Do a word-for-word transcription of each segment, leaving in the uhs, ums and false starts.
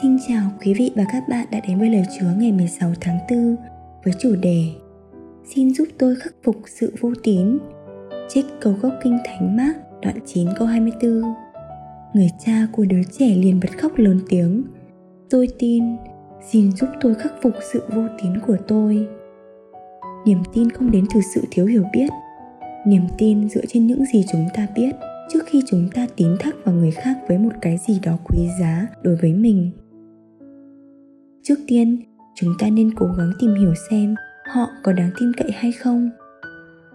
Xin chào quý vị và các bạn đã đến với lời Chúa ngày mười sáu tháng tư với chủ đề Xin giúp tôi khắc phục sự vô tín. Trích câu gốc Kinh Thánh Mác đoạn chín câu hai mươi tư. Người cha của đứa trẻ liền bật khóc lớn tiếng: Tôi tin, xin giúp tôi khắc phục sự vô tín của tôi. Niềm tin không đến từ sự thiếu hiểu biết. Niềm tin dựa trên những gì chúng ta biết trước khi chúng ta tín thác vào người khác với một cái gì đó quý giá đối với mình. Trước tiên, chúng ta nên cố gắng tìm hiểu xem họ có đáng tin cậy hay không.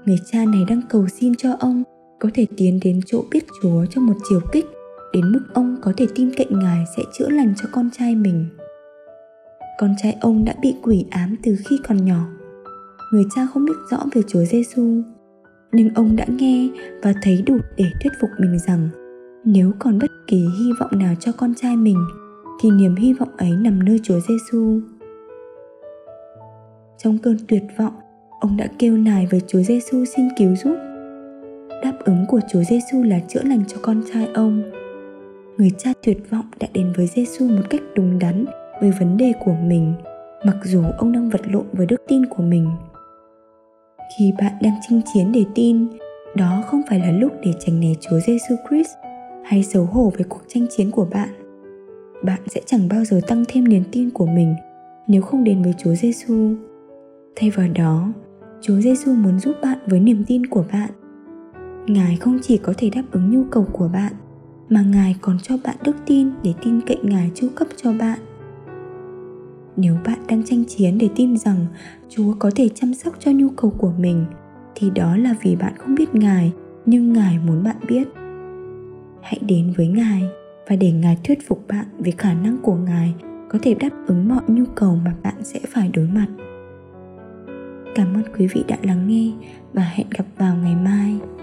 Người cha này đang cầu xin cho ông có thể tiến đến chỗ biết Chúa trong một chiều kích, đến mức ông có thể tin cậy Ngài sẽ chữa lành cho con trai mình. Con trai ông đã bị quỷ ám từ khi còn nhỏ. Người cha không biết rõ về Chúa Giê-su, nhưng ông đã nghe và thấy đủ để thuyết phục mình rằng nếu còn bất kỳ hy vọng nào cho con trai mình, thì niềm hy vọng ấy nằm nơi Chúa Giê-su. Trong cơn tuyệt vọng, ông đã kêu nài với Chúa Giê-su xin cứu giúp. Đáp ứng của Chúa Giê-su là chữa lành cho con trai ông. Người cha tuyệt vọng đã đến với Giê-su một cách đúng đắn về vấn đề của mình, mặc dù ông đang vật lộn với đức tin của mình. Khi bạn đang chinh chiến để tin, đó không phải là lúc để tránh né Chúa Giê-su Christ hay xấu hổ về cuộc tranh chiến của bạn. Bạn sẽ chẳng bao giờ tăng thêm niềm tin của mình nếu không đến với Chúa Giê-su. Thay vào đó, Chúa Giê-su muốn giúp bạn với niềm tin của bạn. Ngài không chỉ có thể đáp ứng nhu cầu của bạn, mà Ngài còn cho bạn đức tin để tin cậy Ngài chu cấp cho bạn. Nếu bạn đang tranh chiến để tin rằng Chúa có thể chăm sóc cho nhu cầu của mình, thì đó là vì bạn không biết Ngài, nhưng Ngài muốn bạn biết. Hãy đến với Ngài và để Ngài thuyết phục bạn về khả năng của Ngài có thể đáp ứng mọi nhu cầu mà bạn sẽ phải đối mặt. Cảm ơn quý vị đã lắng nghe và hẹn gặp vào ngày mai.